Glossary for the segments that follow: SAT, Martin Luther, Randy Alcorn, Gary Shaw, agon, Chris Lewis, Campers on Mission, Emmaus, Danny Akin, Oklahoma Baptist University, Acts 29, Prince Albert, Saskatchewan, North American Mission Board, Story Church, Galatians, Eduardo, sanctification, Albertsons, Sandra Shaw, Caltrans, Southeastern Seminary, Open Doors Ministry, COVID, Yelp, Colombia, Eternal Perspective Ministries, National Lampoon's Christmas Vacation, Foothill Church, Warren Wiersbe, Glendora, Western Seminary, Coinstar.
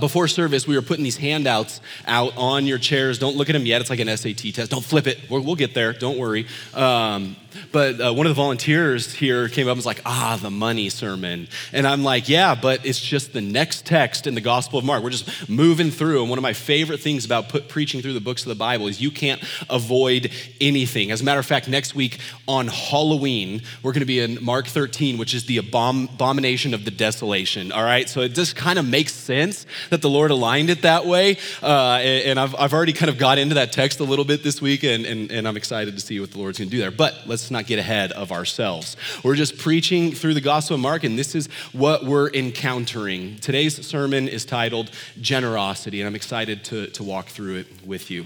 Before service, we were putting these handouts out on your chairs. Don't look at them yet. It's like an SAT test. Don't flip it. We'll get there. Don't worry. But one of the volunteers here came up and was like, the money sermon. And I'm like, yeah, but it's just the next text in the Gospel of Mark. We're just moving through. And one of my favorite things about preaching through the books of the Bible is you can't avoid anything. As a matter of fact, next week on Halloween, we're going to be in Mark 13, which is the abomination of the desolation. All right. So it just kind of makes sense that the Lord aligned it that way. And I've already kind of got into that text a little bit this week, and I'm excited to see what the Lord's going to do there. But let's not get ahead of ourselves. We're just preaching through the Gospel of Mark, and this is what we're encountering. Today's sermon is titled Generosity, and I'm excited to walk through it with you.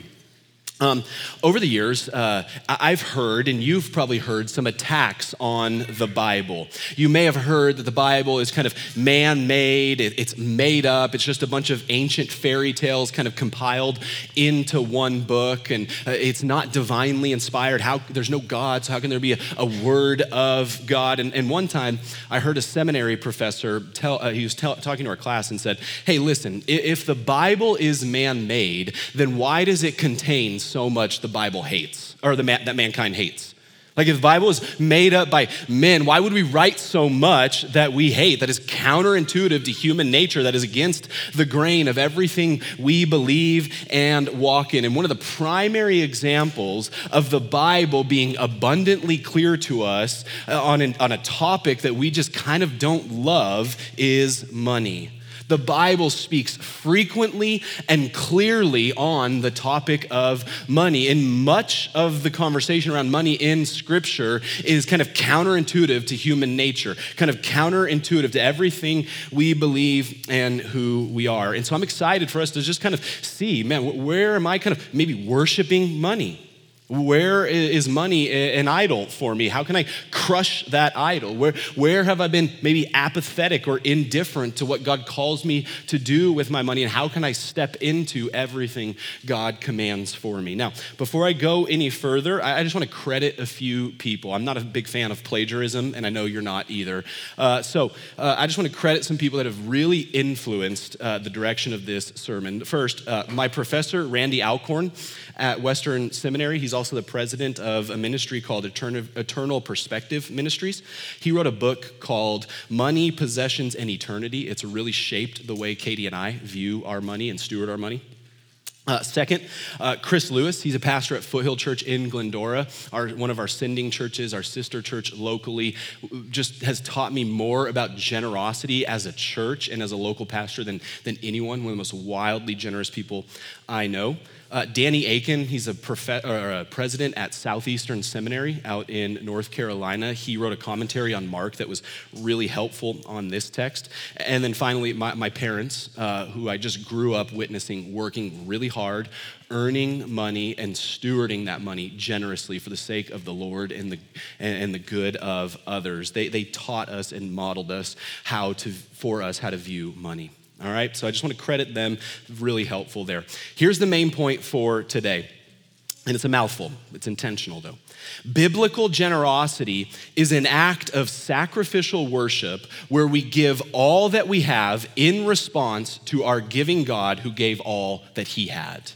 Over the years, I've heard, and you've probably heard, some attacks on the Bible. You may have heard that the Bible is kind of man-made, it's made up, it's just a bunch of ancient fairy tales kind of compiled into one book, and it's not divinely inspired. There's no God, so how can there be a word of God? And one time, I heard a seminary professor, talking to our class and said, hey, listen, if the Bible is man-made, then why does it contain so much the Bible hates, or that mankind hates? Like, if the Bible is made up by men, why would we write so much that we hate, that is counterintuitive to human nature, that is against the grain of everything we believe and walk in? And one of the primary examples of the Bible being abundantly clear to us on a topic that we just kind of don't love is money. The Bible speaks frequently and clearly on the topic of money. And much of the conversation around money in Scripture is kind of counterintuitive to human nature, kind of counterintuitive to everything we believe and who we are. And so I'm excited for us to just kind of see, man, where am I kind of maybe worshiping money? Where is money an idol for me? How can I crush that idol? Where have I been maybe apathetic or indifferent to what God calls me to do with my money? And how can I step into everything God commands for me? Now, before I go any further, I just want to credit a few people. I'm not a big fan of plagiarism, and I know you're not either. So I just want to credit some people that have really influenced the direction of this sermon. First, my professor, Randy Alcorn at Western Seminary. He's also the president of a ministry called Eternal Perspective Ministries. He wrote a book called Money, Possessions, and Eternity. It's really shaped the way Katie and I view our money and steward our money. Second, Chris Lewis. He's a pastor at Foothill Church in Glendora, one of our sending churches, our sister church locally, just has taught me more about generosity as a church and as a local pastor than anyone, one of the most wildly generous people I know. Danny Akin, he's a president at Southeastern Seminary out in North Carolina. He wrote a commentary on Mark that was really helpful on this text. And then finally, my parents, who I just grew up witnessing working really hard, earning money and stewarding that money generously for the sake of the Lord and the good of others. They taught us and modeled us how to view money. All right, so I just want to credit them, really helpful there. Here's the main point for today, and it's a mouthful. It's intentional, though. Biblical generosity is an act of sacrificial worship where we give all that we have in response to our giving God who gave all that he had.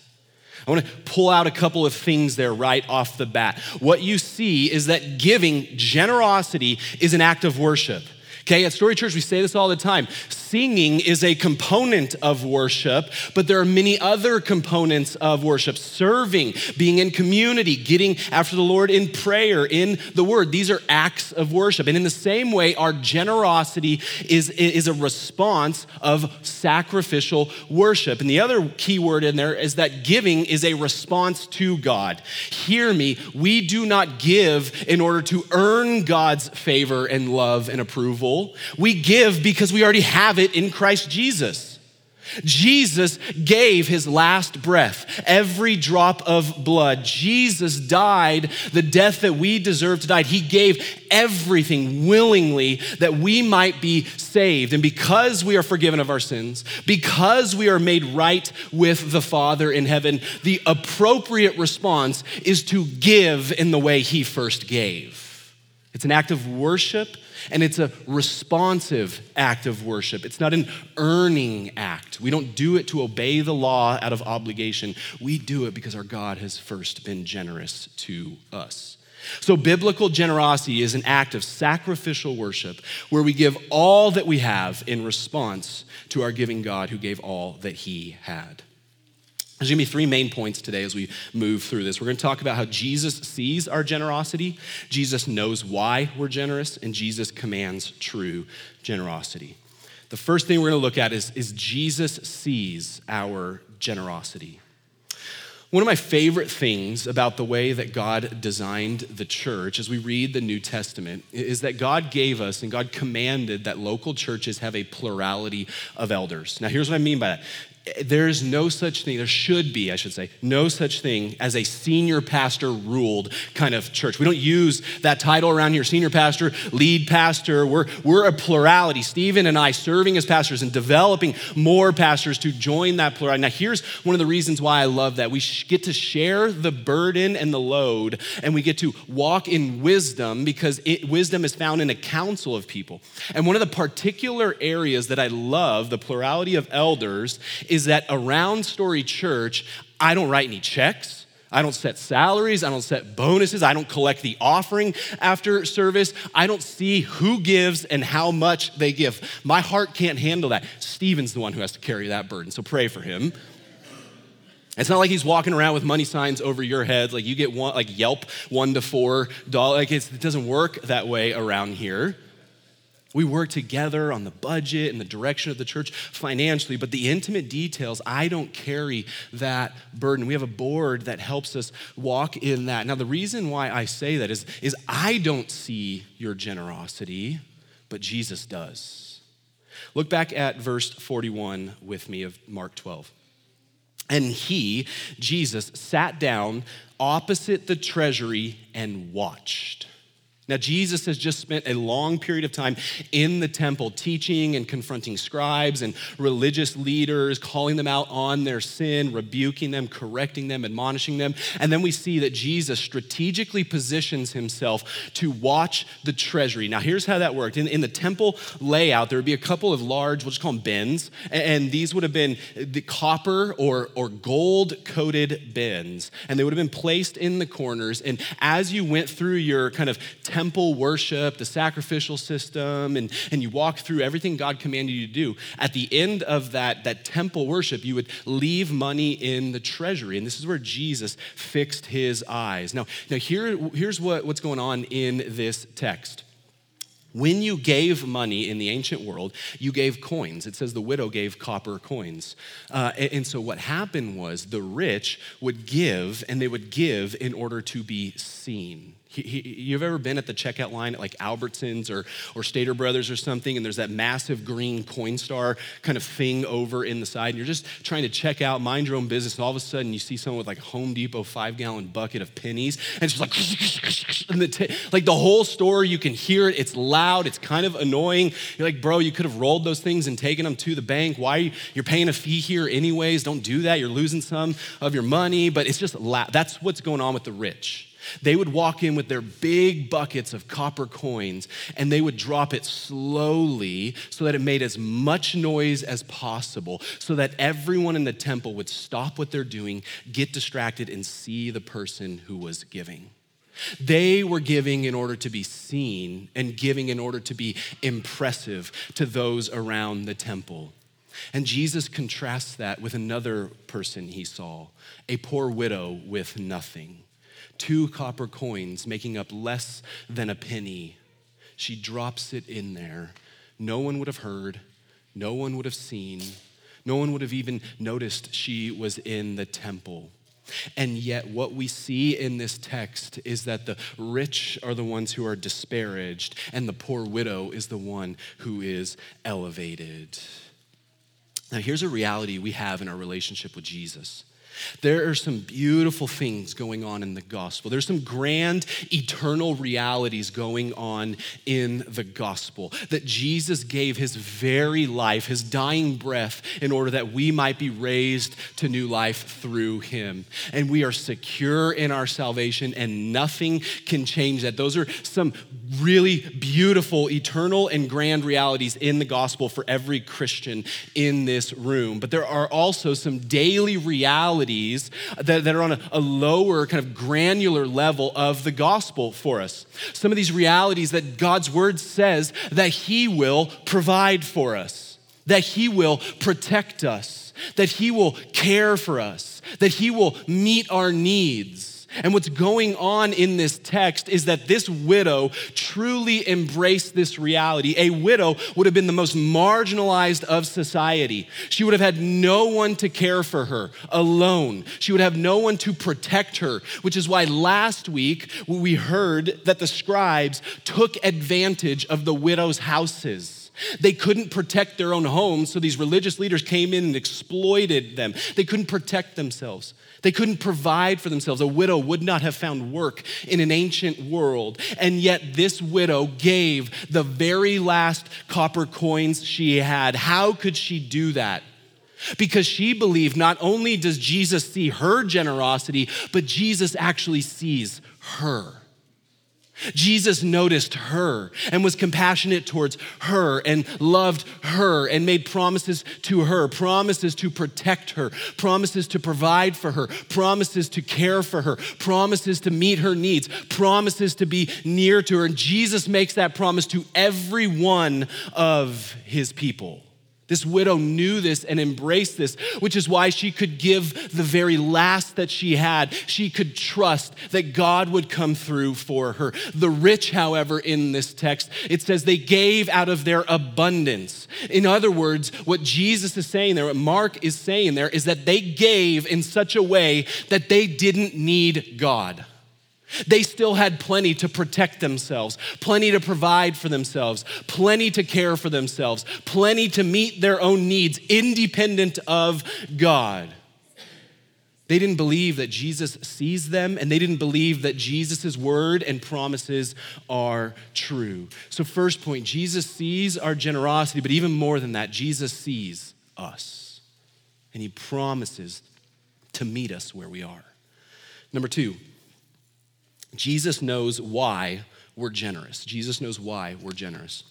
I want to pull out a couple of things there right off the bat. What you see is that giving, generosity, is an act of worship. Okay, at Story Church, we say this all the time. Singing is a component of worship, but there are many other components of worship. Serving, being in community, getting after the Lord in prayer, in the word. These are acts of worship. And in the same way, our generosity is a response of sacrificial worship. And the other key word in there is that giving is a response to God. Hear me, we do not give in order to earn God's favor and love and approval. We give because we already have it in Christ Jesus. Jesus gave his last breath, every drop of blood. Jesus died the death that we deserve to die. He gave everything willingly that we might be saved. And because we are forgiven of our sins, because we are made right with the Father in heaven, the appropriate response is to give in the way he first gave. It's an act of worship And it's a responsive act of worship. It's not an earning act. We don't do it to obey the law out of obligation. We do it because our God has first been generous to us. So biblical generosity is an act of sacrificial worship where we give all that we have in response to our giving God who gave all that he had. There's gonna be three main points today as we move through this. We're gonna talk about how Jesus sees our generosity, Jesus knows why we're generous, and Jesus commands true generosity. The first thing we're gonna look at is Jesus sees our generosity. One of my favorite things about the way that God designed the church as we read the New Testament is that God gave us and God commanded that local churches have a plurality of elders. Now, here's what I mean by that. There is no such thing, there should be, I should say, no such thing as a senior pastor ruled kind of church. We don't use that title around here, senior pastor, lead pastor. We're a plurality. Stephen and I serving as pastors and developing more pastors to join that plurality. Now, here's one of the reasons why I love that. We get to share the burden and the load, and we get to walk in wisdom because wisdom is found in a council of people. And one of the particular areas that I love, the plurality of elders, is that around Story Church, I don't write any checks. I don't set salaries. I don't set bonuses. I don't collect the offering after service. I don't see who gives and how much they give. My heart can't handle that. Stephen's the one who has to carry that burden, so pray for him. It's not like he's walking around with money signs over your heads, like you get one, like Yelp, $1 to $4. Like it doesn't work that way around here. We work together on the budget and the direction of the church financially, but the intimate details, I don't carry that burden. We have a board that helps us walk in that. Now, the reason why I say that is I don't see your generosity, but Jesus does. Look back at verse 41 with me of Mark 12. And he, Jesus, sat down opposite the treasury and watched. Now, Jesus has just spent a long period of time in the temple teaching and confronting scribes and religious leaders, calling them out on their sin, rebuking them, correcting them, admonishing them. And then we see that Jesus strategically positions himself to watch the treasury. Now, here's how that worked. In the temple layout, there would be a couple of large, we'll just call them bins, and these would have been the copper or gold-coated bins, and they would have been placed in the corners. And as you went through your kind of temple worship, the sacrificial system, and you walk through everything God commanded you to do, at the end of that temple worship, you would leave money in the treasury. And this is where Jesus fixed his eyes. Now here's what's going on in this text. When you gave money in the ancient world, you gave coins. It says the widow gave copper coins. And so what happened was the rich would give, and they would give in order to be seen. You've ever been at the checkout line at like Albertsons or Stater Brothers or something, and there's that massive green Coinstar kind of thing over in the side, and you're just trying to check out, mind your own business, and all of a sudden you see someone with like a Home Depot 5-gallon bucket of pennies, and it's just like, and the whole store, you can hear it, it's loud, it's kind of annoying. You're like, bro, you could have rolled those things and taken them to the bank. Why are you're paying a fee here anyways? Don't do that. You're losing some of your money, but it's just loud. That's what's going on with the rich. They would walk in with their big buckets of copper coins, and they would drop it slowly so that it made as much noise as possible so that everyone in the temple would stop what they're doing, get distracted, and see the person who was giving. They were giving in order to be seen and giving in order to be impressive to those around the temple. And Jesus contrasts that with another person he saw, a poor widow with nothing. 2 copper coins making up less than a penny. She drops it in there. No one would have heard. No one would have seen. No one would have even noticed she was in the temple. And yet what we see in this text is that the rich are the ones who are disparaged, and the poor widow is the one who is elevated. Now, here's a reality we have in our relationship with Jesus. There are some beautiful things going on in the gospel. There's some grand eternal realities going on in the gospel, that Jesus gave his very life, his dying breath, in order that we might be raised to new life through him. And we are secure in our salvation, and nothing can change that. Those are some really beautiful, eternal, and grand realities in the gospel for every Christian in this room. But there are also some daily realities that are on a lower kind of granular level of the gospel for us. Some of these realities that God's word says that he will provide for us, that he will protect us, that he will care for us, that he will meet our needs. And what's going on in this text is that this widow truly embraced this reality. A widow would have been the most marginalized of society. She would have had no one to care for her, alone. She would have no one to protect her, which is why last week we heard that the scribes took advantage of the widow's houses. They couldn't protect their own homes, so these religious leaders came in and exploited them. They couldn't protect themselves. They couldn't provide for themselves. A widow would not have found work in an ancient world, and yet this widow gave the very last copper coins she had. How could she do that? Because she believed not only does Jesus see her generosity, but Jesus actually sees her. Jesus noticed her and was compassionate towards her and loved her and made promises to her, promises to protect her, promises to provide for her, promises to care for her, promises to meet her needs, promises to be near to her. And Jesus makes that promise to every one of his people. This widow knew this and embraced this, which is why she could give the very last that she had. She could trust that God would come through for her. The rich, however, in this text, it says they gave out of their abundance. In other words, what Jesus is saying there, what Mark is saying there, is that they gave in such a way that they didn't need God. They still had plenty to protect themselves, plenty to provide for themselves, plenty to care for themselves, plenty to meet their own needs, independent of God. They didn't believe that Jesus sees them, and they didn't believe that Jesus' word and promises are true. So first point, Jesus sees our generosity, but even more than that, Jesus sees us, and he promises to meet us where we are. Number two, Jesus knows why we're generous. Jesus knows why we're generous.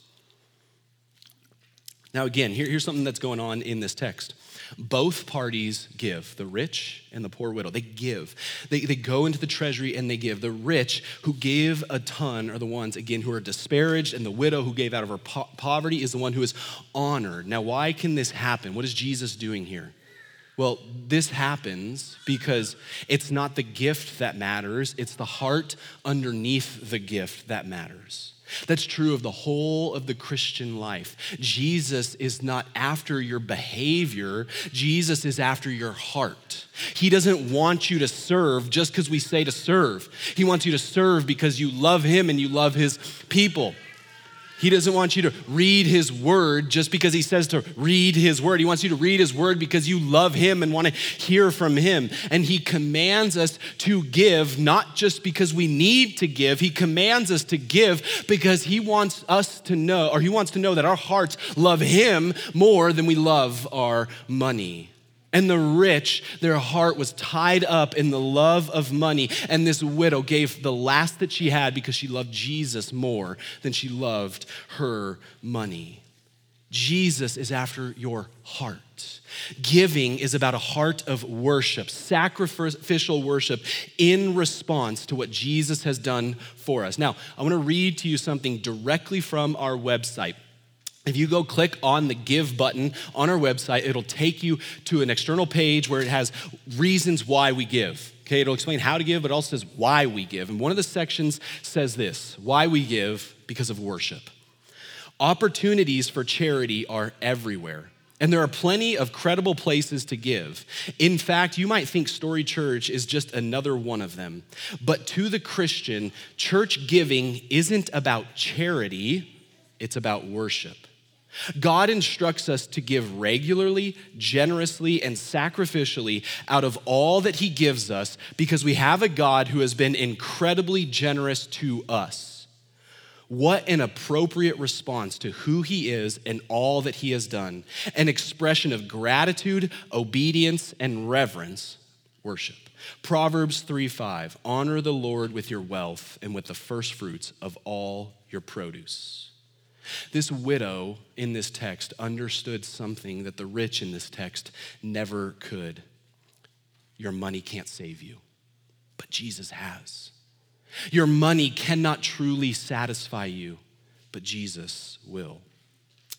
Now again, here's something that's going on in this text. Both parties give, the rich and the poor widow. They give. They go into the treasury and they give. The rich who give a ton are the ones, again, who are disparaged, and the widow who gave out of her poverty is the one who is honored. Now, why can this happen? What is Jesus doing here? Well, this happens because it's not the gift that matters, it's the heart underneath the gift that matters. That's true of the whole of the Christian life. Jesus is not after your behavior. Jesus is after your heart. He doesn't want you to serve just because we say to serve. He wants you to serve because you love him and you love his people. He doesn't want you to read his word just because he says to read his word. He wants you to read his word because you love him and want to hear from him. And he commands us to give, not just because we need to give. He commands us to give because he wants us to know, or he wants to know that our hearts love him more than we love our money. And the rich, their heart was tied up in the love of money. And this widow gave the last that she had because she loved Jesus more than she loved her money. Jesus is after your heart. Giving is about a heart of worship, sacrificial worship in response to what Jesus has done for us. Now, I want to read to you something directly from our website. If you go click on the give button on our website, it'll take you to an external page where it has reasons why we give. Okay, it'll explain how to give, but it also says why we give. And one of the sections says this: why we give, because of worship. Opportunities for charity are everywhere, and there are plenty of credible places to give. In fact, you might think Story Church is just another one of them. But to the Christian, church giving isn't about charity, it's about worship. God instructs us to give regularly, generously, and sacrificially out of all that he gives us because we have a God who has been incredibly generous to us. What an appropriate response to who he is and all that he has done. An expression of gratitude, obedience, and reverence, worship. Proverbs 3:5, honor the Lord with your wealth and with the first fruits of all your produce. This widow in this text understood something that the rich in this text never could. Your money can't save you, but Jesus has. Your money cannot truly satisfy you, but Jesus will.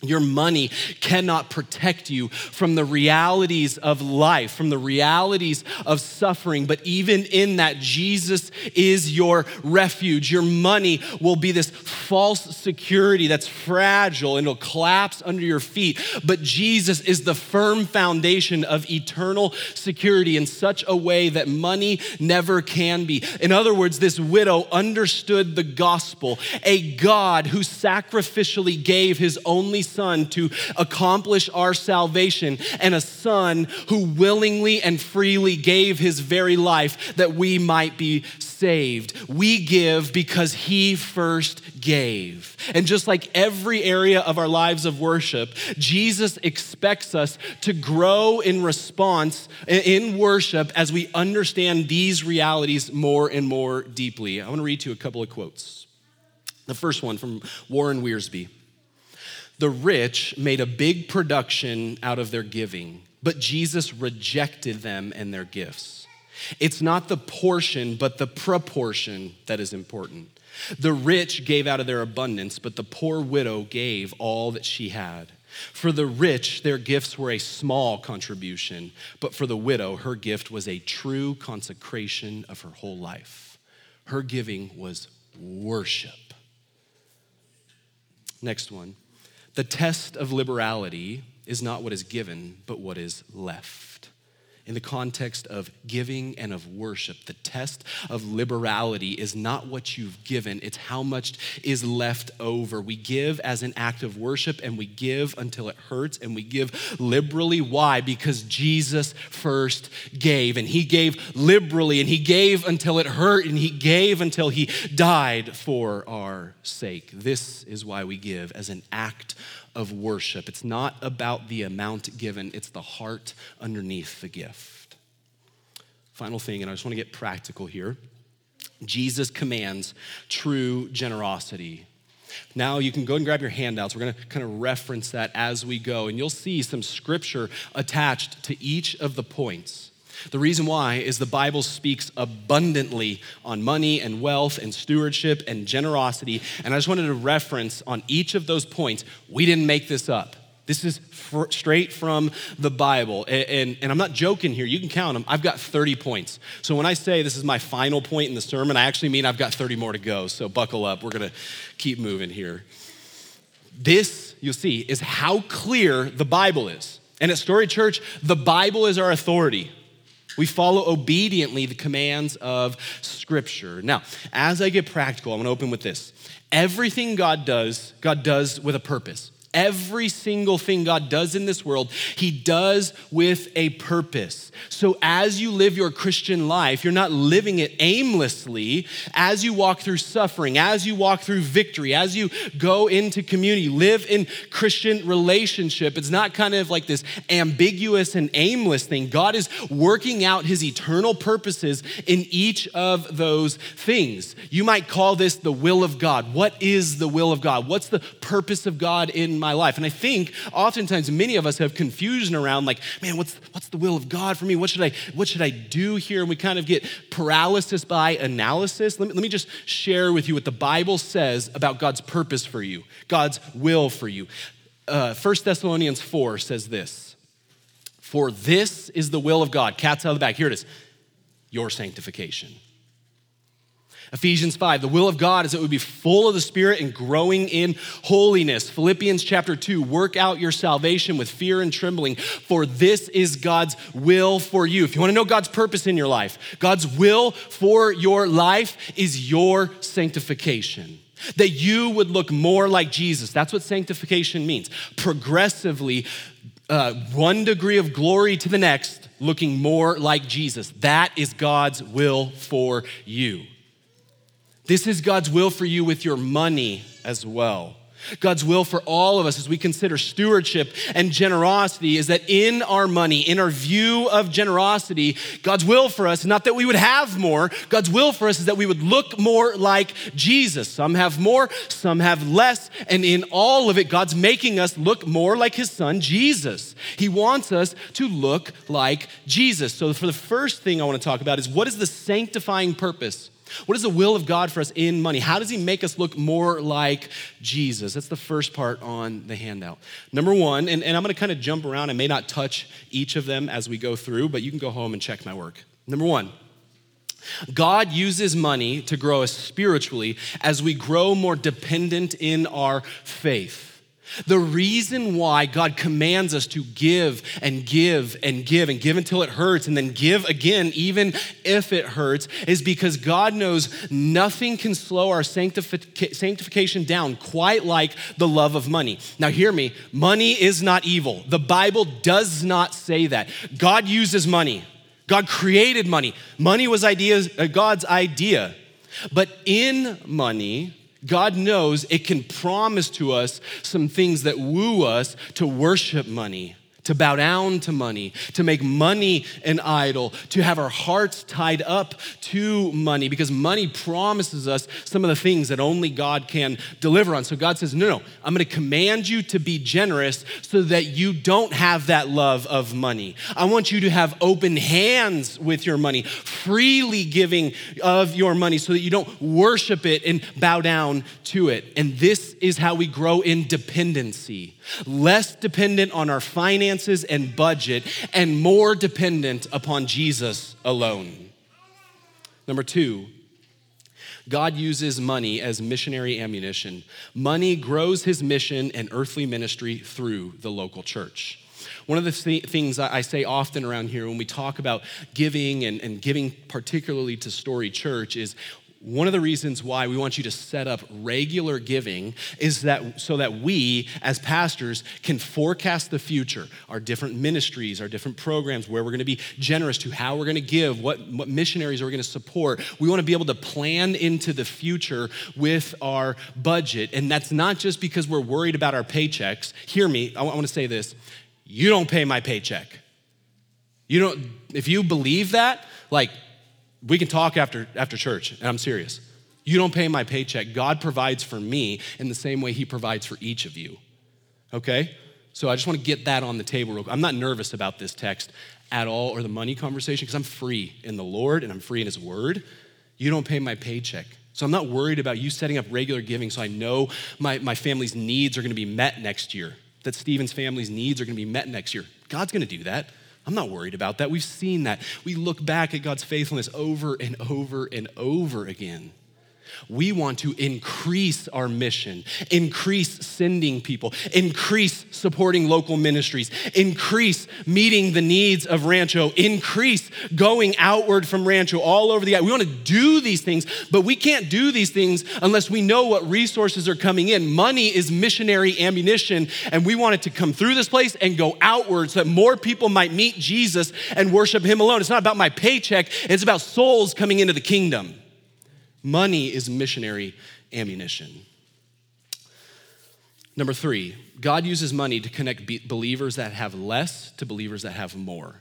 Your money cannot protect you from the realities of life, from the realities of suffering. But even in that, Jesus is your refuge. Your money will be this false security that's fragile and it'll collapse under your feet. But Jesus is the firm foundation of eternal security in such a way that money never can be. In other words, this widow understood the gospel, a God who sacrificially gave his only Son to accomplish our salvation, and a Son who willingly and freely gave his very life that we might be saved. We give because he first gave. And just like every area of our lives of worship, Jesus expects us to grow in response in worship as we understand these realities more and more deeply. I want to read to you a couple of quotes. The first one from Warren Wiersbe. The rich made a big production out of their giving, but Jesus rejected them and their gifts. It's not the portion, but the proportion that is important. The rich gave out of their abundance, but the poor widow gave all that she had. For the rich, their gifts were a small contribution, but for the widow, her gift was a true consecration of her whole life. Her giving was worship. Next one. The test of liberality is not what is given, but what is left. In the context of giving and of worship, the test of liberality is not what you've given, it's how much is left over. We give as an act of worship, and we give until it hurts, and we give liberally. Why? Because Jesus first gave, and he gave liberally, and he gave until it hurt, and he gave until he died for our sake. This is why we give, as an act of worship. It's not about the amount given, it's the heart underneath the gift. Final thing, and I just want to get practical here. Jesus commands true generosity. Now you can go and grab your handouts. We're going to kind of reference that as we go, and you'll see some scripture attached to each of the points. The reason why is the Bible speaks abundantly on money and wealth and stewardship and generosity. And I just wanted to reference on each of those points, we didn't make this up. This is straight from the Bible. And I'm not joking here. You can count them. I've got 30 points. So when I say this is my final point in the sermon, I actually mean I've got 30 more to go. So buckle up. We're going to keep moving here. This, you'll see, is how clear the Bible is. And at Story Church, the Bible is our authority. We follow obediently the commands of Scripture. Now, as I get practical, I'm gonna open with this. Everything God does with a purpose. Every single thing God does in this world, he does with a purpose. So as you live your Christian life, you're not living it aimlessly. As you walk through suffering, as you walk through victory, as you go into community, live in Christian relationship, it's not kind of like this ambiguous and aimless thing. God is working out his eternal purposes in each of those things. You might call this the will of God. What is the will of God? What's the purpose of God in my life? And I think oftentimes many of us have confusion around like, man, what's the will of God for me? What should I do here? And we kind of get paralysis by analysis. Let me just share with you what the Bible says about God's purpose for you, God's will for you. 1 Thessalonians 4 says this, for this is the will of God. Cats out of the back. Here it is. Your sanctification. Ephesians 5, the will of God is that we be full of the Spirit and growing in holiness. Philippians chapter 2, work out your salvation with fear and trembling, for this is God's will for you. If you want to know God's purpose in your life, God's will for your life is your sanctification. that you would look more like Jesus. That's what sanctification means. Progressively, one degree of glory to the next, looking more like Jesus. That is God's will for you. This is God's will for you with your money as well. God's will for all of us as we consider stewardship and generosity is that in our money, in our view of generosity, God's will for us is not that we would have more. God's will for us is that we would look more like Jesus. Some have more, some have less, and in all of it, God's making us look more like his son, Jesus. He wants us to look like Jesus. So for the first thing I want to talk about is what is the sanctifying purpose? What is the will of God for us in money? How does he make us look more like Jesus? That's the first part on the handout. Number one, and I'm going to kind of jump around. I may not touch each of them as we go through, but you can go home and check my work. Number one, God uses money to grow us spiritually as we grow more dependent in our faith. The reason why God commands us to give and give and give and give until it hurts and then give again, even if it hurts, is because God knows nothing can slow our sanctification down quite like the love of money. Now hear me, money is not evil. The Bible does not say that. God uses money. God created money. Money was God's idea. But in money, God knows it can promise to us some things that woo us to worship money, to bow down to money, to make money an idol, to have our hearts tied up to money, because money promises us some of the things that only God can deliver on. So God says, no, I'm gonna command you to be generous so that you don't have that love of money. I want you to have open hands with your money, freely giving of your money so that you don't worship it and bow down to it. And this is how we grow in dependency. Less dependent on our finances and budget and more dependent upon Jesus alone. Number two, God uses money as missionary ammunition. Money grows his mission and earthly ministry through the local church. One of the things I say often around here when we talk about giving and giving particularly to Story Church is, one of the reasons why we want you to set up regular giving is that so that we, as pastors, can forecast the future, our different ministries, our different programs, where we're going to be generous to, how we're going to give, what missionaries are we going to support. We want to be able to plan into the future with our budget. And that's not just because we're worried about our paychecks. Hear me, I want to say this. You don't pay my paycheck. You don't, if you believe that, like, we can talk after church, and I'm serious. You don't pay my paycheck. God provides for me in the same way he provides for each of you, okay? So I just want to get that on the table real quick. I'm not nervous about this text at all or the money conversation because I'm free in the Lord and I'm free in his word. You don't pay my paycheck. So I'm not worried about you setting up regular giving so I know my family's needs are going to be met next year, that Stephen's family's needs are going to be met next year. God's going to do that. I'm not worried about that. We've seen that. We look back at God's faithfulness over and over and over again. We want to increase our mission, increase sending people, increase supporting local ministries, increase meeting the needs of Rancho, increase going outward from Rancho all over the island. We want to do these things, but we can't do these things unless we know what resources are coming in. Money is missionary ammunition, and we want it to come through this place and go outward so that more people might meet Jesus and worship him alone. It's not about my paycheck. It's about souls coming into the kingdom. Money is missionary ammunition. Number three, God uses money to connect believers that have less to believers that have more.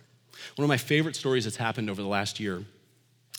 One of my favorite stories that's happened over the last year,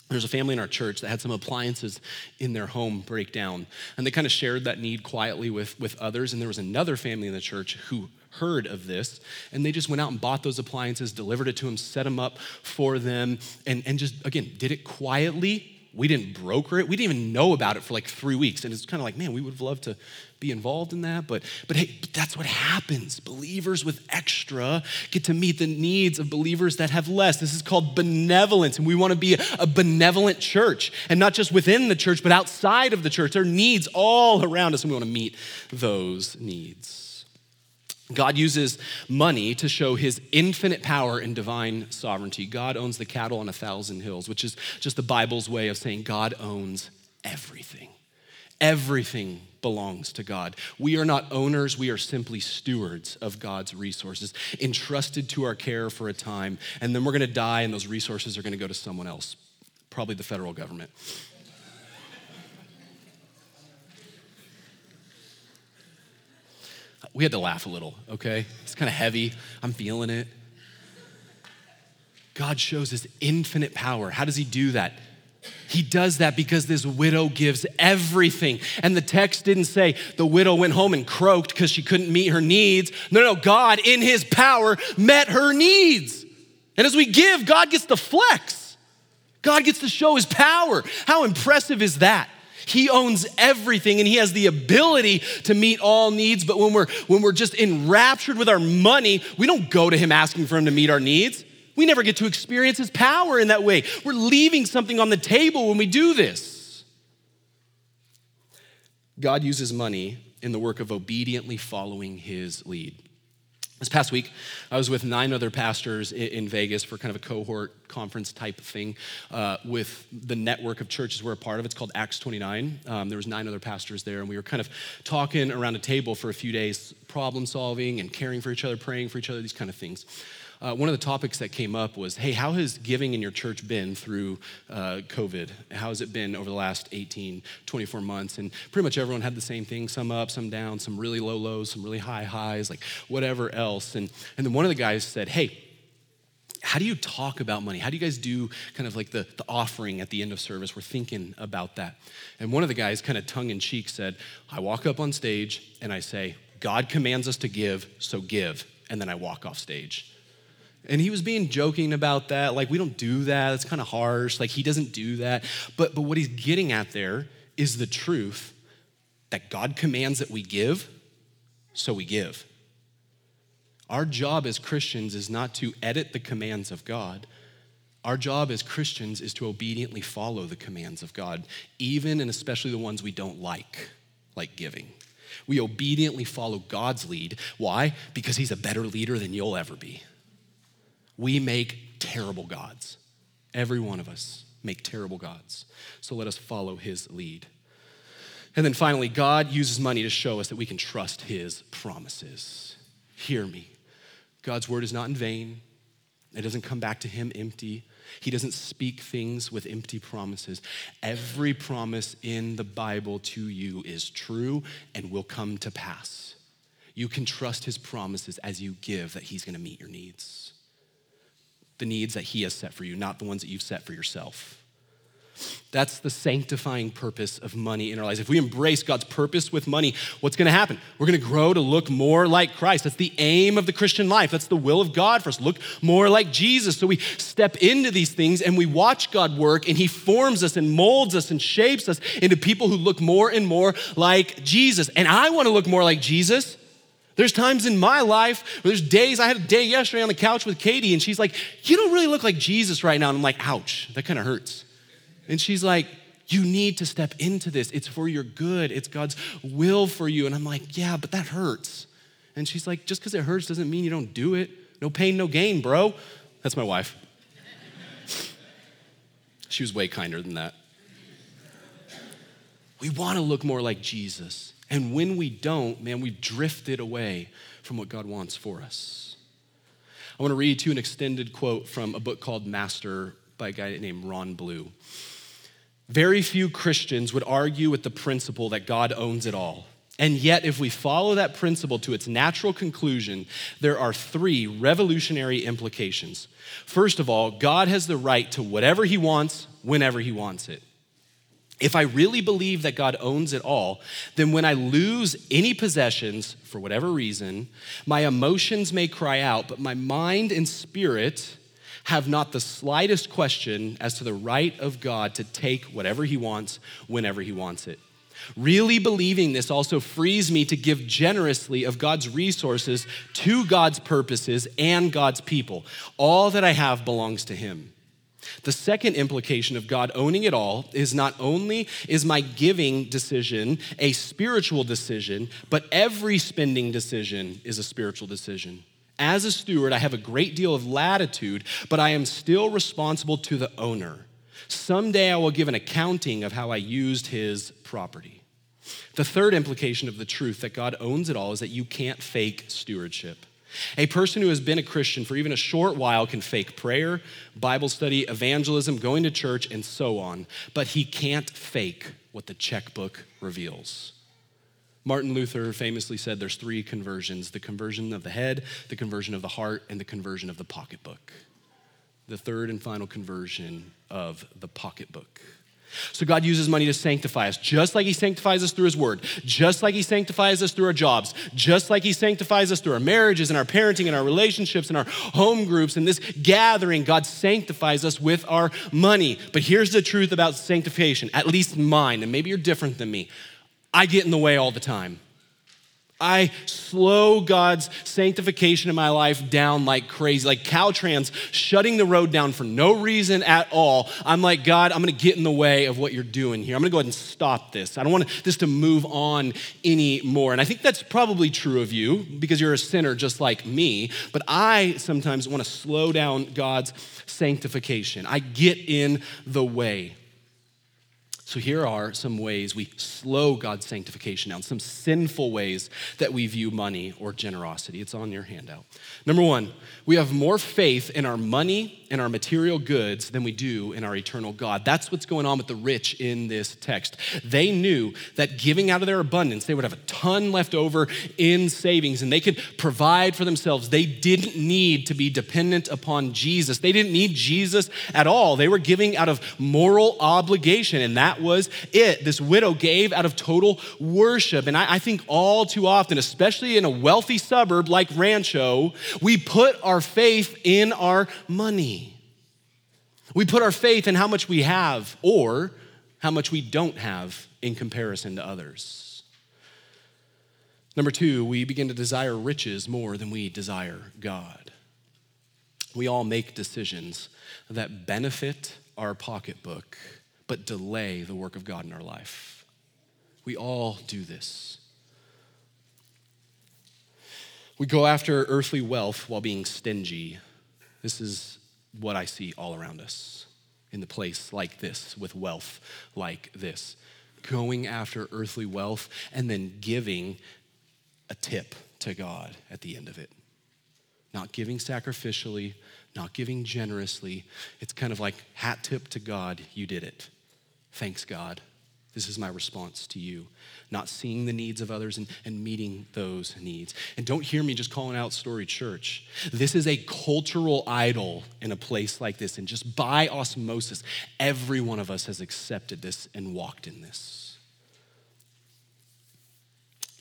there's a family in our church that had some appliances in their home break down, and they kind of shared that need quietly with others, and there was another family in the church who heard of this, and they just went out and bought those appliances, delivered it to them, set them up for them, and just, again, did it quietly. We didn't broker it. We didn't even know about it for like 3 weeks. And it's kind of like, man, we would have loved to be involved in that. But hey, that's what happens. Believers with extra get to meet the needs of believers that have less. This is called benevolence. And we want to be a benevolent church. And not just within the church, but outside of the church. There are needs all around us, and we want to meet those needs. God uses money to show his infinite power and divine sovereignty. God owns the cattle on 1,000 hills, which is just the Bible's way of saying God owns everything. Everything belongs to God. We are not owners, we are simply stewards of God's resources, entrusted to our care for a time, and then we're gonna die and those resources are gonna go to someone else, probably the federal government. We had to laugh a little, okay? It's kind of heavy, I'm feeling it. God shows his infinite power. How does he do that? He does that because this widow gives everything. And the text didn't say the widow went home and croaked because she couldn't meet her needs. No, God in his power met her needs. And as we give, God gets to flex. God gets to show his power. How impressive is that? He owns everything and he has the ability to meet all needs. But when we're just enraptured with our money, we don't go to him asking for him to meet our needs. We never get to experience his power in that way. We're leaving something on the table when we do this. God uses money in the work of obediently following his lead. This past week, I was with 9 other pastors in Vegas for kind of a cohort conference type thing with the network of churches we're a part of. It's called Acts 29. There was 9 other pastors there, and we were kind of talking around a table for a few days, problem solving and caring for each other, praying for each other, these kind of things. One of the topics that came up was, hey, how has giving in your church been through COVID? How has it been over the last 18, 24 months? And pretty much everyone had the same thing, some up, some down, some really low lows, some really high highs, like whatever else. And then one of the guys said, hey, how do you talk about money? How do you guys do kind of like the offering at the end of service? We're thinking about that. And one of the guys kind of tongue in cheek said, I walk up on stage and I say, God commands us to give, so give. And then I walk off stage. And he was being joking about that. Like, we don't do that. That's kind of harsh. Like, he doesn't do that. But what he's getting at there is the truth that God commands that we give, so we give. Our job as Christians is not to edit the commands of God. Our job as Christians is to obediently follow the commands of God, even and especially the ones we don't like giving. We obediently follow God's lead. Why? Because he's a better leader than you'll ever be. We make terrible gods. Every one of us make terrible gods. So let us follow his lead. And then finally, God uses money to show us that we can trust his promises. Hear me. God's word is not in vain. It doesn't come back to him empty. He doesn't speak things with empty promises. Every promise in the Bible to you is true and will come to pass. You can trust his promises as you give that he's gonna meet your needs. The needs that he has set for you, not the ones that you've set for yourself. That's the sanctifying purpose of money in our lives. If we embrace God's purpose with money, what's gonna happen? We're gonna grow to look more like Christ. That's the aim of the Christian life. That's the will of God for us. Look more like Jesus. So we step into these things and we watch God work, and he forms us and molds us and shapes us into people who look more and more like Jesus. And I wanna look more like Jesus. There's times in my life where there's days, I had a day yesterday on the couch with Katie, and she's like, you don't really look like Jesus right now. And I'm like, ouch, that kind of hurts. And she's like, you need to step into this. It's for your good. It's God's will for you. And I'm like, yeah, but that hurts. And she's like, just because it hurts doesn't mean you don't do it. No pain, no gain, bro. That's my wife. She was way kinder than that. We want to look more like Jesus. And when we don't, man, we've drifted away from what God wants for us. I want to read to you an extended quote from a book called Master by a guy named Ron Blue. Very few Christians would argue with the principle that God owns it all. And yet, if we follow that principle to its natural conclusion, there are 3 revolutionary implications. First of all, God has the right to whatever he wants, whenever he wants it. If I really believe that God owns it all, then when I lose any possessions, for whatever reason, my emotions may cry out, but my mind and spirit have not the slightest question as to the right of God to take whatever he wants, whenever he wants it. Really believing this also frees me to give generously of God's resources to God's purposes and God's people. All that I have belongs to him. The second implication of God owning it all is not only is my giving decision a spiritual decision, but every spending decision is a spiritual decision. As a steward, I have a great deal of latitude, but I am still responsible to the owner. Someday I will give an accounting of how I used his property. The third implication of the truth that God owns it all is that you can't fake stewardship. A person who has been a Christian for even a short while can fake prayer, Bible study, evangelism, going to church, and so on, but he can't fake what the checkbook reveals. Martin Luther famously said there's three conversions: the conversion of the head, the conversion of the heart, and the conversion of the pocketbook. The third and final conversion of the pocketbook. So God uses money to sanctify us, just like he sanctifies us through his word, just like he sanctifies us through our jobs, just like he sanctifies us through our marriages and our parenting and our relationships and our home groups and this gathering. God sanctifies us with our money. But here's the truth about sanctification, at least mine, and maybe you're different than me. I get in the way all the time. I slow God's sanctification in my life down like crazy, like Caltrans shutting the road down for no reason at all. I'm like, God, I'm gonna get in the way of what you're doing here. I'm gonna go ahead and stop this. I don't want this to move on anymore. And I think that's probably true of you because you're a sinner just like me, but I sometimes wanna slow down God's sanctification. I get in the way. So here are some ways we slow God's sanctification down, some sinful ways that we view money or generosity. It's on your handout. Number one, we have more faith in our money and our material goods than we do in our eternal God. That's what's going on with the rich in this text. They knew that giving out of their abundance, they would have a ton left over in savings and they could provide for themselves. They didn't need to be dependent upon Jesus. They didn't need Jesus at all. They were giving out of moral obligation, and that was it. This widow gave out of total worship. And I think all too often, especially in a wealthy suburb like Rancho, we put our faith in our money. We put our faith in how much we have or how much we don't have in comparison to others. Number two, we begin to desire riches more than we desire God. We all make decisions that benefit our pocketbook but delay the work of God in our life. We all do this. We go after earthly wealth while being stingy. This is what I see all around us in the place like this, with wealth like this. Going after earthly wealth and then giving a tip to God at the end of it. Not giving sacrificially, not giving generously. It's kind of like hat tip to God, you did it. Thanks, God. This is my response to you. Not seeing the needs of others and meeting those needs. And don't hear me just calling out Story Church. This is a cultural idol in a place like this. And just by osmosis, every one of us has accepted this and walked in this.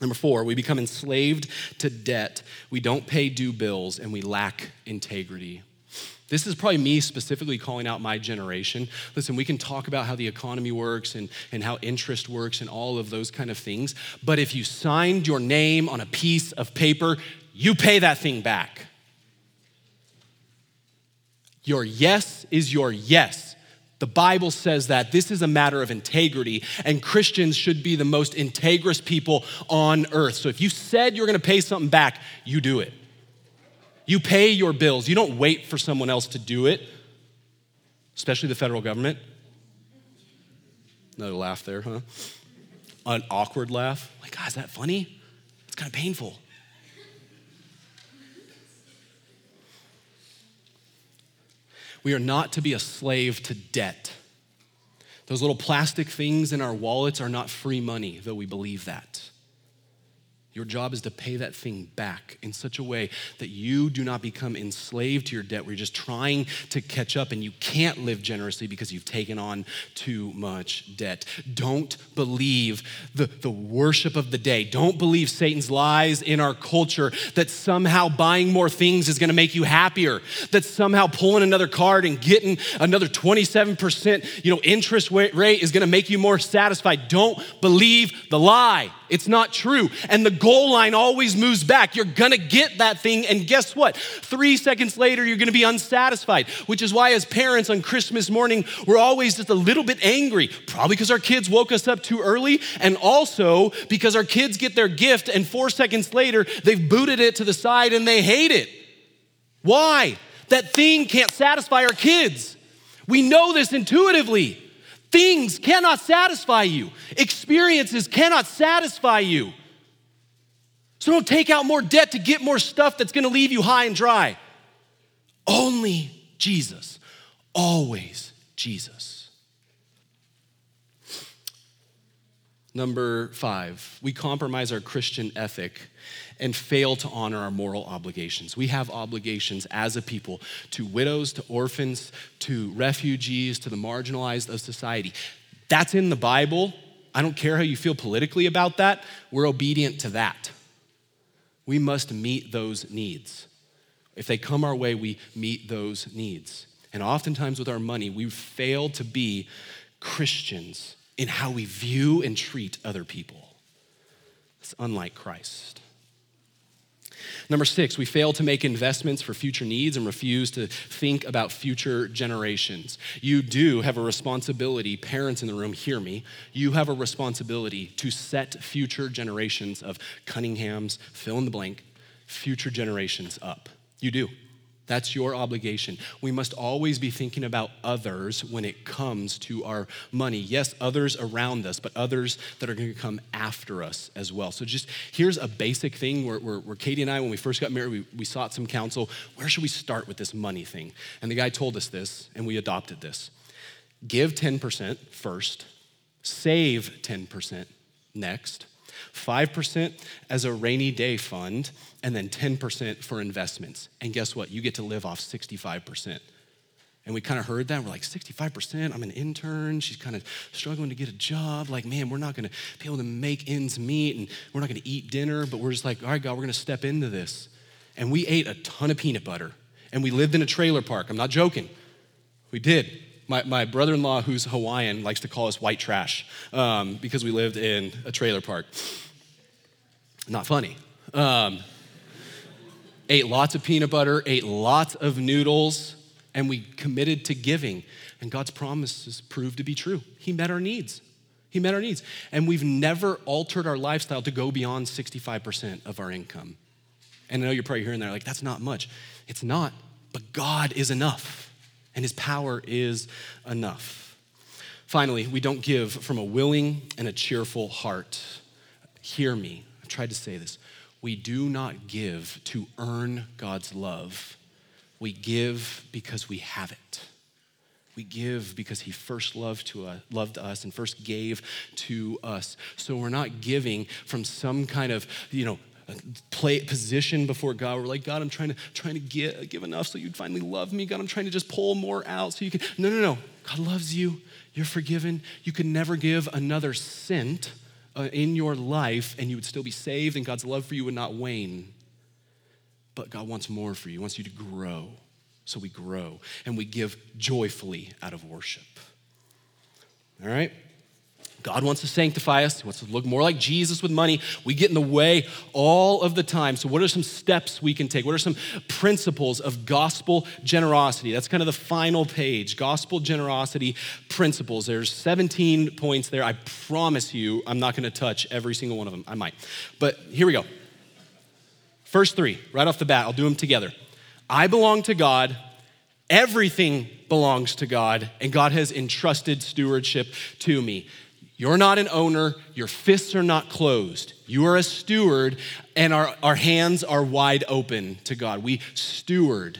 Number four, we become enslaved to debt. We don't pay due bills and we lack integrity. This is probably me specifically calling out my generation. Listen, we can talk about how the economy works and how interest works and all of those kind of things, but if you signed your name on a piece of paper, you pay that thing back. Your yes is your yes. The Bible says that this is a matter of integrity, and Christians should be the most integrous people on earth. So if you said you're gonna pay something back, you do it. You pay your bills. You don't wait for someone else to do it, especially the federal government. Another laugh there, huh? An awkward laugh. Like, God, is that funny? It's kind of painful. We are not to be a slave to debt. Those little plastic things in our wallets are not free money, though we believe that. Your job is to pay that thing back in such a way that you do not become enslaved to your debt where you're just trying to catch up and you can't live generously because you've taken on too much debt. Don't believe the worship of the day. Don't believe Satan's lies in our culture that somehow buying more things is gonna make you happier, that somehow pulling another card and getting another 27% interest rate is gonna make you more satisfied. Don't believe the lie. It's not true. And the goal line always moves back. You're gonna get that thing, and guess what? 3 seconds later, you're gonna be unsatisfied, which is why as parents on Christmas morning, we're always just a little bit angry, probably because our kids woke us up too early, and also because our kids get their gift, and 4 seconds later, they've booted it to the side and they hate it. Why? That thing can't satisfy our kids. We know this intuitively. Things cannot satisfy you. Experiences cannot satisfy you. So don't take out more debt to get more stuff that's gonna leave you high and dry. Only Jesus, always Jesus. Number 5, we compromise our Christian ethic and fail to honor our moral obligations. We have obligations as a people to widows, to orphans, to refugees, to the marginalized of society. That's in the Bible. I don't care how you feel politically about that. We're obedient to that. We must meet those needs. If they come our way, we meet those needs. And oftentimes with our money, we fail to be Christians in how we view and treat other people. It's unlike Christ. Number 6, we fail to make investments for future needs and refuse to think about future generations. You do have a responsibility, parents in the room, hear me. You have a responsibility to set future generations of Cunninghams, fill in the blank, future generations up. You do. That's your obligation. We must always be thinking about others when it comes to our money. Yes, others around us, but others that are gonna come after us as well. So just here's a basic thing where Katie and I, when we first got married, we sought some counsel. Where should we start with this money thing? And the guy told us this, and we adopted this. Give 10% first, save 10% next, 5% as a rainy day fund, and then 10% for investments. And guess what? You get to live off 65%. And we kind of heard that. We're like, 65%? I'm an intern. She's kind of struggling to get a job. Like, man, we're not going to be able to make ends meet, and we're not going to eat dinner. But we're just like, all right, God, we're going to step into this. And we ate a ton of peanut butter. And we lived in a trailer park. I'm not joking. We did. My brother-in-law, who's Hawaiian, likes to call us white trash because we lived in a trailer park. Not funny. Ate lots of peanut butter, ate lots of noodles, and we committed to giving. And God's promises proved to be true. He met our needs. He met our needs. And we've never altered our lifestyle to go beyond 65% of our income. And I know you're probably hearing that, like, that's not much. It's not, but God is enough. And his power is enough. Finally, we don't give from a willing and a cheerful heart. Hear me, I've tried to say this. We do not give to earn God's love. We give because we have it. We give because he first loved us and first gave to us. So we're not giving from some kind of, position before God. We're like, God, I'm trying to give enough so you'd finally love me. God, I'm trying to just pull more out so you can. No. God loves you. You're forgiven. You could never give another cent in your life, and you would still be saved, and God's love for you would not wane. But God wants more for you. He wants you to grow. So we grow, and we give joyfully out of worship. All right? God wants to sanctify us. He wants to look more like Jesus with money. We get in the way all of the time. So what are some steps we can take? What are some principles of gospel generosity? That's kind of the final page, gospel generosity principles. There's 17 points there. I promise you I'm not gonna touch every single one of them. I might, but here we go. First 3, right off the bat, I'll do them together. I belong to God. Everything belongs to God, and God has entrusted stewardship to me. You're not an owner, your fists are not closed. You are a steward, and our hands are wide open to God. We steward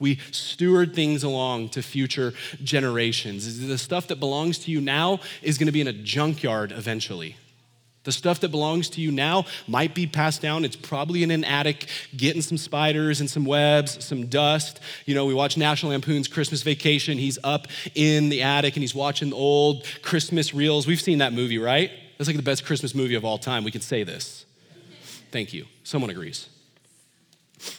things along to future generations. The stuff that belongs to you now is gonna be in a junkyard eventually. The stuff that belongs to you now might be passed down. It's probably in an attic, getting some spiders and some webs, some dust. We watch National Lampoon's Christmas Vacation. He's up in the attic and he's watching the old Christmas reels. We've seen that movie, right? That's like the best Christmas movie of all time. We can say this. Thank you. Someone agrees.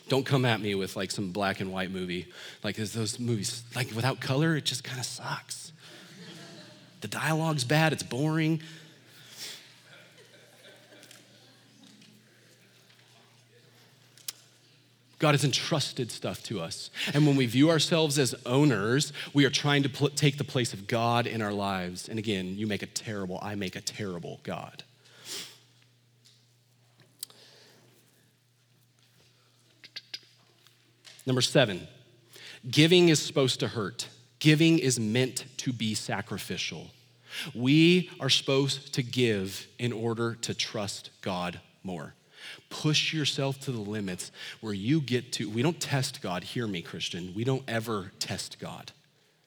Don't come at me with like some black and white movie. Like those movies, like without color, it just kind of sucks. The dialogue's bad, it's boring. God has entrusted stuff to us. And when we view ourselves as owners, we are trying to take the place of God in our lives. And again, I make a terrible God. Number 7, giving is supposed to hurt. Giving is meant to be sacrificial. We are supposed to give in order to trust God more. Push yourself to the limits where you get to. We don't test God. Hear me, Christian. We don't ever test God.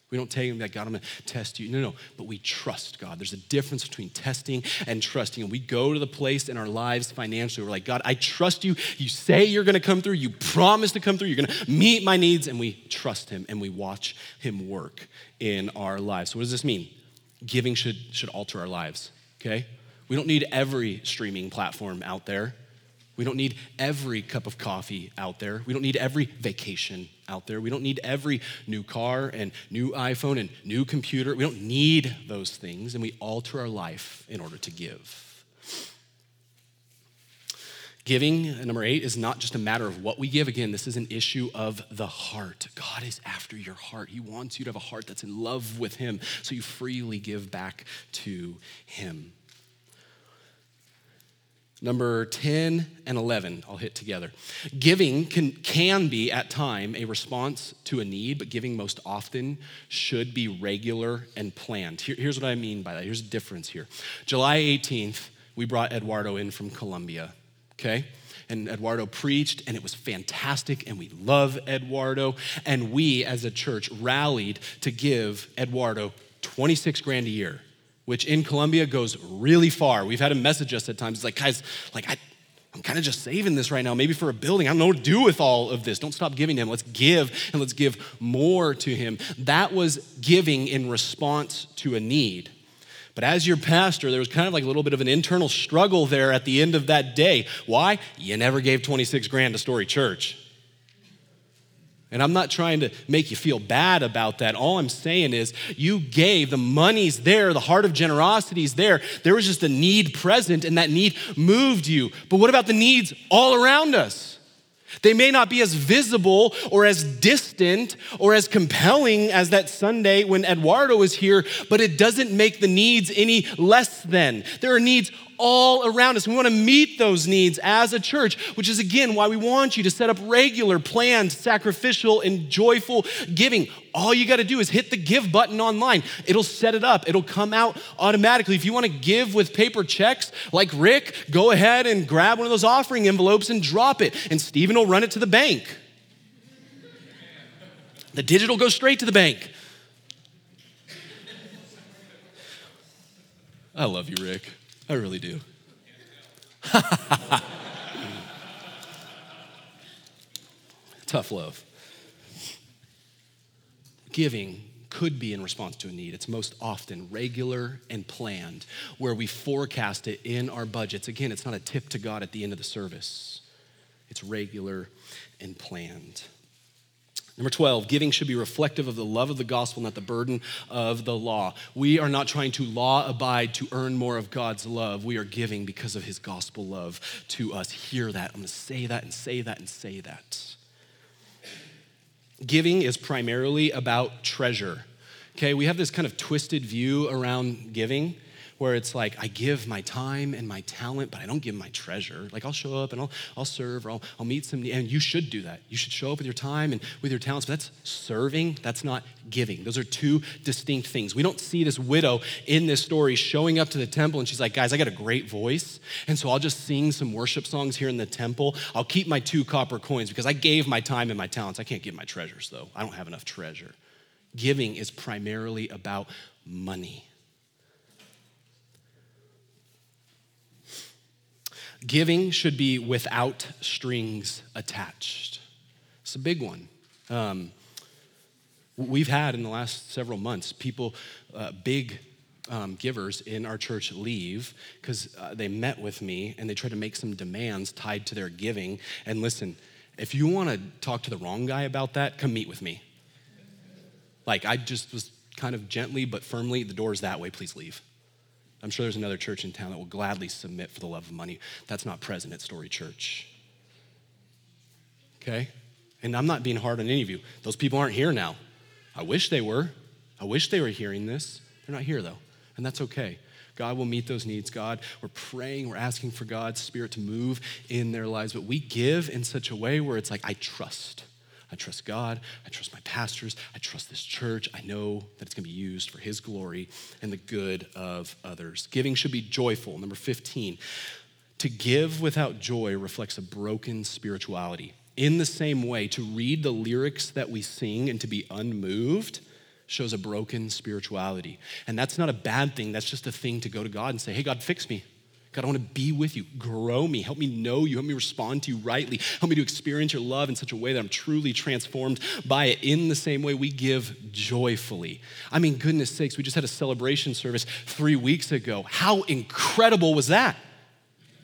We don't tell him that, God, I'm going to test you. No, but we trust God. There's a difference between testing and trusting. And we go to the place in our lives financially where we're like, God, I trust you. You say you're going to come through. You promise to come through. You're going to meet my needs. And we trust him and we watch him work in our lives. So what does this mean? Giving should alter our lives, okay? We don't need every streaming platform out there. We don't need every cup of coffee out there. We don't need every vacation out there. We don't need every new car and new iPhone and new computer. We don't need those things, and we alter our life in order to give. Giving, number 8, is not just a matter of what we give. Again, this is an issue of the heart. God is after your heart. He wants you to have a heart that's in love with him, so you freely give back to him. Number 10 and 11, I'll hit together. Giving can be, at time, a response to a need, but giving most often should be regular and planned. Here's what I mean by that. Here's the difference here. July 18th, we brought Eduardo in from Colombia, okay? And Eduardo preached, and it was fantastic, and we love Eduardo. And we, as a church, rallied to give Eduardo $26,000 a year, which in Colombia goes really far. We've had him message us at times. It's like, guys, like I'm kind of just saving this right now, maybe for a building. I don't know what to do with all of this. Don't stop giving to him. Let's give, and let's give more to him. That was giving in response to a need. But as your pastor, there was kind of like a little bit of an internal struggle there at the end of that day. Why? You never gave $26,000 to Story Church. And I'm not trying to make you feel bad about that. All I'm saying is you gave, the money's there, the heart of generosity's there. There was just a need present, and that need moved you. But what about the needs all around us? They may not be as visible or as distant or as compelling as that Sunday when Eduardo was here, but it doesn't make the needs any less than. There are needs all around us. We want to meet those needs as a church, which is, again, why we want you to set up regular, planned, sacrificial, and joyful giving. All you got to do is hit the give button online. It'll set it up. It'll come out automatically. If you want to give with paper checks, like Rick, go ahead and grab one of those offering envelopes and drop it, and Stephen will run it to the bank. The digital goes straight to the bank. I love you, Rick. I really do. Tough love. Giving could be in response to a need. It's most often regular and planned, where we forecast it in our budgets. Again, it's not a tip to God at the end of the service. It's regular and planned. Number 12, giving should be reflective of the love of the gospel, not the burden of the law. We are not trying to law abide to earn more of God's love. We are giving because of his gospel love to us. Hear that. I'm going to say that and say that and say that. Giving is primarily about treasure. Okay, we have this kind of twisted view around giving, where it's like, I give my time and my talent, but I don't give my treasure. Like, I'll show up and I'll serve, or I'll meet somebody, and you should do that. You should show up with your time and with your talents, but that's serving, that's not giving. Those are two distinct things. We don't see this widow in this story showing up to the temple, and she's like, guys, I got a great voice, and so I'll just sing some worship songs here in the temple. I'll keep my 2 copper coins because I gave my time and my talents. I can't give my treasures, though. I don't have enough treasure. Giving is primarily about money. Giving should be without strings attached. It's a big one. We've had in the last several months, people, big givers in our church leave because they met with me and they tried to make some demands tied to their giving. And listen, if you want to talk to the wrong guy about that, come meet with me. Like, I just was kind of gently but firmly, the door's that way, please leave. I'm sure there's another church in town that will gladly submit for the love of money. That's not present at Story Church. Okay? And I'm not being hard on any of you. Those people aren't here now. I wish they were. I wish they were hearing this. They're not here, though, and that's okay. God will meet those needs. God, we're praying, we're asking for God's Spirit to move in their lives, but we give in such a way where it's like, I trust. I trust God. I trust my pastors. I trust this church. I know that it's going to be used for his glory and the good of others. Giving should be joyful. Number 15, to give without joy reflects a broken spirituality. In the same way, to read the lyrics that we sing and to be unmoved shows a broken spirituality. And that's not a bad thing. That's just a thing to go to God and say, hey, God, fix me. God, I want to be with you. Grow me. Help me know you. Help me respond to you rightly. Help me to experience your love in such a way that I'm truly transformed by it. In the same way, we give joyfully. I mean, goodness sakes, we just had a celebration service 3 weeks ago. How incredible was that?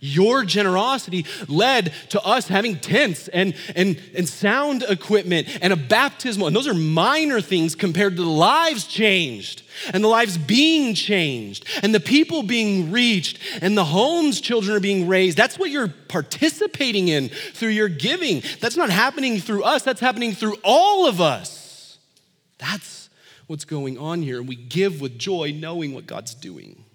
Your generosity led to us having tents and sound equipment and a baptismal. And those are minor things compared to the lives changed and the lives being changed and the people being reached and the homes children are being raised. That's what you're participating in through your giving. That's not happening through us. That's happening through all of us. That's what's going on here. And we give with joy, knowing what God's doing.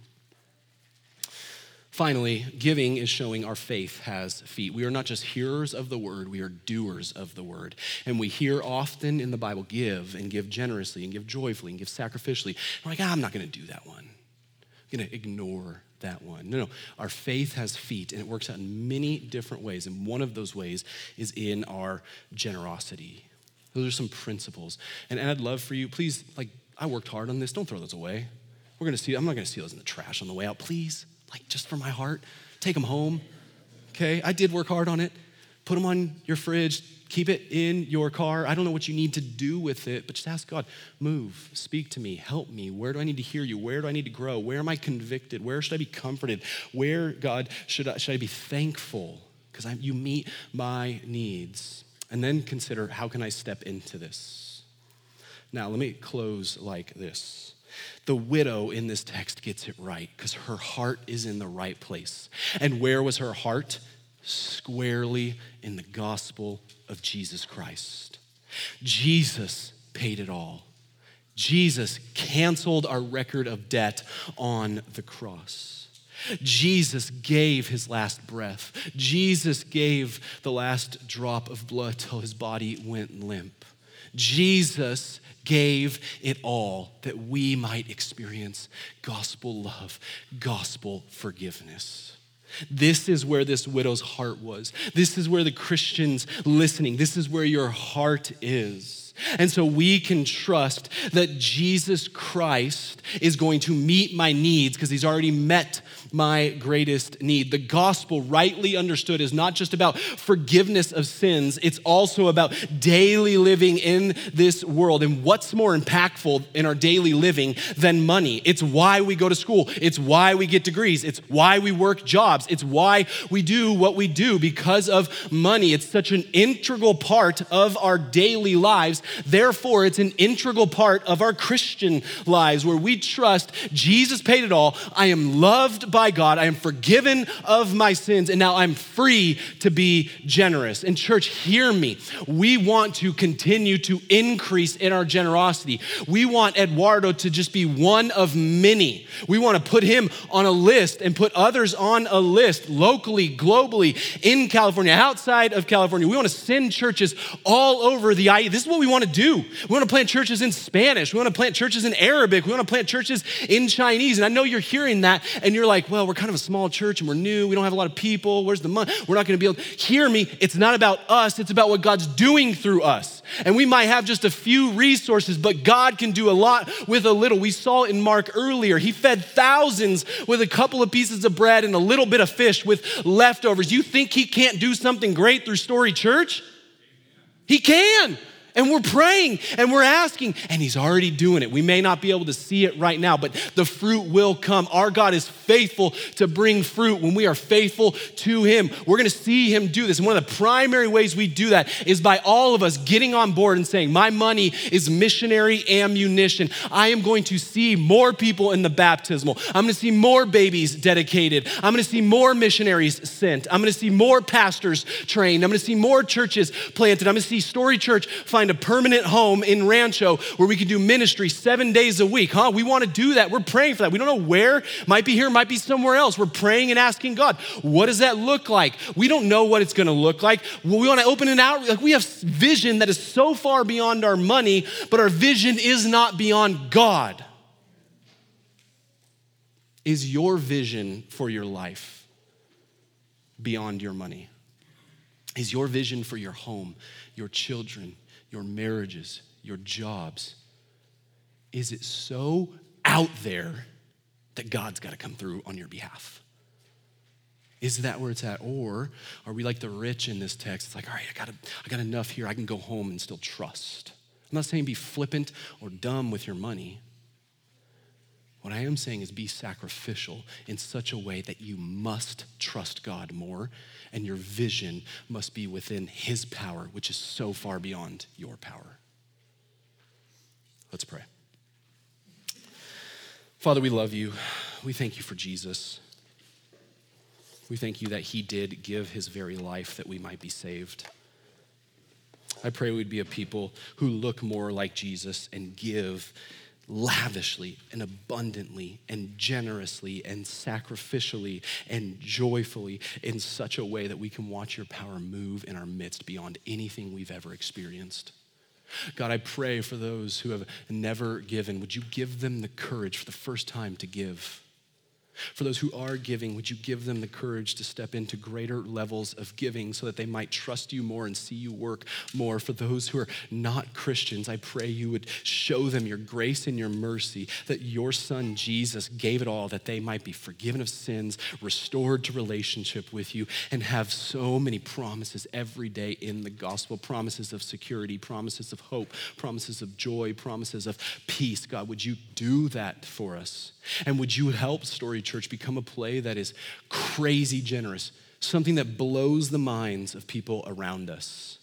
Finally, giving is showing our faith has feet. We are not just hearers of the word, we are doers of the word. And we hear often in the Bible, give and give generously and give joyfully and give sacrificially. We're like, I'm not gonna do that one. I'm gonna ignore that one. No, our faith has feet and it works out in many different ways. And one of those ways is in our generosity. Those are some principles. And I'd love for you, please, I worked hard on this. Don't throw those away. I'm not gonna see those in the trash on the way out, please. Just for my heart, take them home, okay? I did work hard on it. Put them on your fridge, keep it in your car. I don't know what you need to do with it, but just ask God, move, speak to me, help me. Where do I need to hear you? Where do I need to grow? Where am I convicted? Where should I be comforted? Where, God, should I be thankful? Because you meet my needs. And then consider, how can I step into this? Now, let me close like this. The widow in this text gets it right because her heart is in the right place. And where was her heart? Squarely in the gospel of Jesus Christ. Jesus paid it all. Jesus canceled our record of debt on the cross. Jesus gave his last breath. Jesus gave the last drop of blood till his body went limp. Jesus gave it all that we might experience gospel love, gospel forgiveness. This is where this widow's heart was. This is where the Christians listening, this is where your heart is. And so we can trust that Jesus Christ is going to meet my needs because he's already met my greatest need. The gospel, rightly understood, is not just about forgiveness of sins. It's also about daily living in this world. And what's more impactful in our daily living than money? It's why we go to school. It's why we get degrees. It's why we work jobs. It's why we do what we do because of money. It's such an integral part of our daily lives. Therefore, it's an integral part of our Christian lives where we trust Jesus paid it all. I am loved by God. I am forgiven of my sins, and now I'm free to be generous. And church, hear me. We want to continue to increase in our generosity. We want Eduardo to just be one of many. We want to put him on a list and put others on a list locally, globally, in California, outside of California. We want to send churches all over the island. This is what we want to do. We want to plant churches in Spanish. We want to plant churches in Arabic. We want to plant churches in Chinese. And I know you're hearing that and you're like, well, we're kind of a small church and we're new. We don't have a lot of people. Where's the money? We're not going to be able to. Hear me. It's not about us. It's about what God's doing through us. And we might have just a few resources, but God can do a lot with a little. We saw in Mark earlier. He fed thousands with a couple of pieces of bread and a little bit of fish with leftovers. You think he can't do something great through Story Church? He can. And we're praying and we're asking, and he's already doing it. We may not be able to see it right now, but the fruit will come. Our God is faithful to bring fruit when we are faithful to him. We're gonna see him do this. And one of the primary ways we do that is by all of us getting on board and saying, my money is missionary ammunition. I am going to see more people in the baptismal. I'm gonna see more babies dedicated. I'm gonna see more missionaries sent. I'm gonna see more pastors trained. I'm gonna see more churches planted. I'm gonna see Story Church find find a permanent home in Rancho where we can do ministry 7 days a week, huh? We want to do that. We're praying for that. We don't know where. Might be here, might be somewhere else. We're praying and asking God, what does that look like? We don't know what it's going to look like. We want to open it out. Like, we have vision that is so far beyond our money, but our vision is not beyond God. Is your vision for your life beyond your money? Is your vision for your home, your children, your marriages, your jobs, is it so out there that God's got to come through on your behalf? Is that where it's at? Or are we like the rich in this text? It's like, all right, I got enough here. I can go home and still trust. I'm not saying be flippant or dumb with your money. What I am saying is be sacrificial in such a way that you must trust God more, and your vision must be within his power, which is so far beyond your power. Let's pray. Father, we love you. We thank you for Jesus. We thank you that he did give his very life that we might be saved. I pray we'd be a people who look more like Jesus and give lavishly and abundantly and generously and sacrificially and joyfully in such a way that we can watch your power move in our midst beyond anything we've ever experienced. God, I pray for those who have never given, would you give them the courage for the first time to give? For those who are giving, would you give them the courage to step into greater levels of giving so that they might trust you more and see you work more? For those who are not Christians, I pray you would show them your grace and your mercy, that your son Jesus gave it all, that they might be forgiven of sins, restored to relationship with you, and have so many promises every day in the gospel, promises of security, promises of hope, promises of joy, promises of peace. God, would you do that for us? And would you help Story Church become a play that is crazy generous, something that blows the minds of people around us?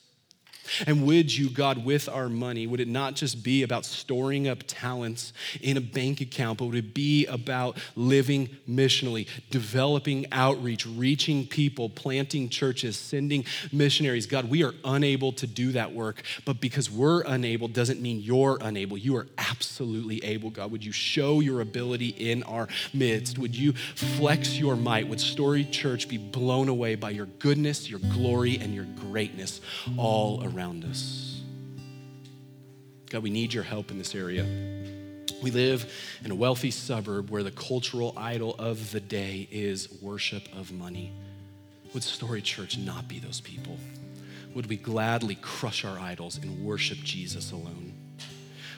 And would you, God, with our money, would it not just be about storing up talents in a bank account, but would it be about living missionally, developing outreach, reaching people, planting churches, sending missionaries? God, we are unable to do that work, but because we're unable doesn't mean you're unable. You are absolutely able, God. Would you show your ability in our midst? Would you flex your might? Would Story Church be blown away by your goodness, your glory, and your greatness all around us? God, we need your help in this area. We live in a wealthy suburb where the cultural idol of the day is worship of money. Would Story Church not be those people? Would we gladly crush our idols and worship Jesus alone?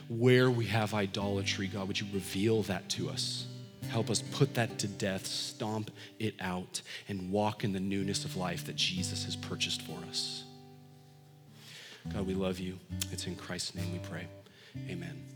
Where we have idolatry, God, would you reveal that to us? Help us put that to death, stomp it out, and walk in the newness of life that Jesus has purchased for us. God, we love you. It's in Christ's name we pray. Amen.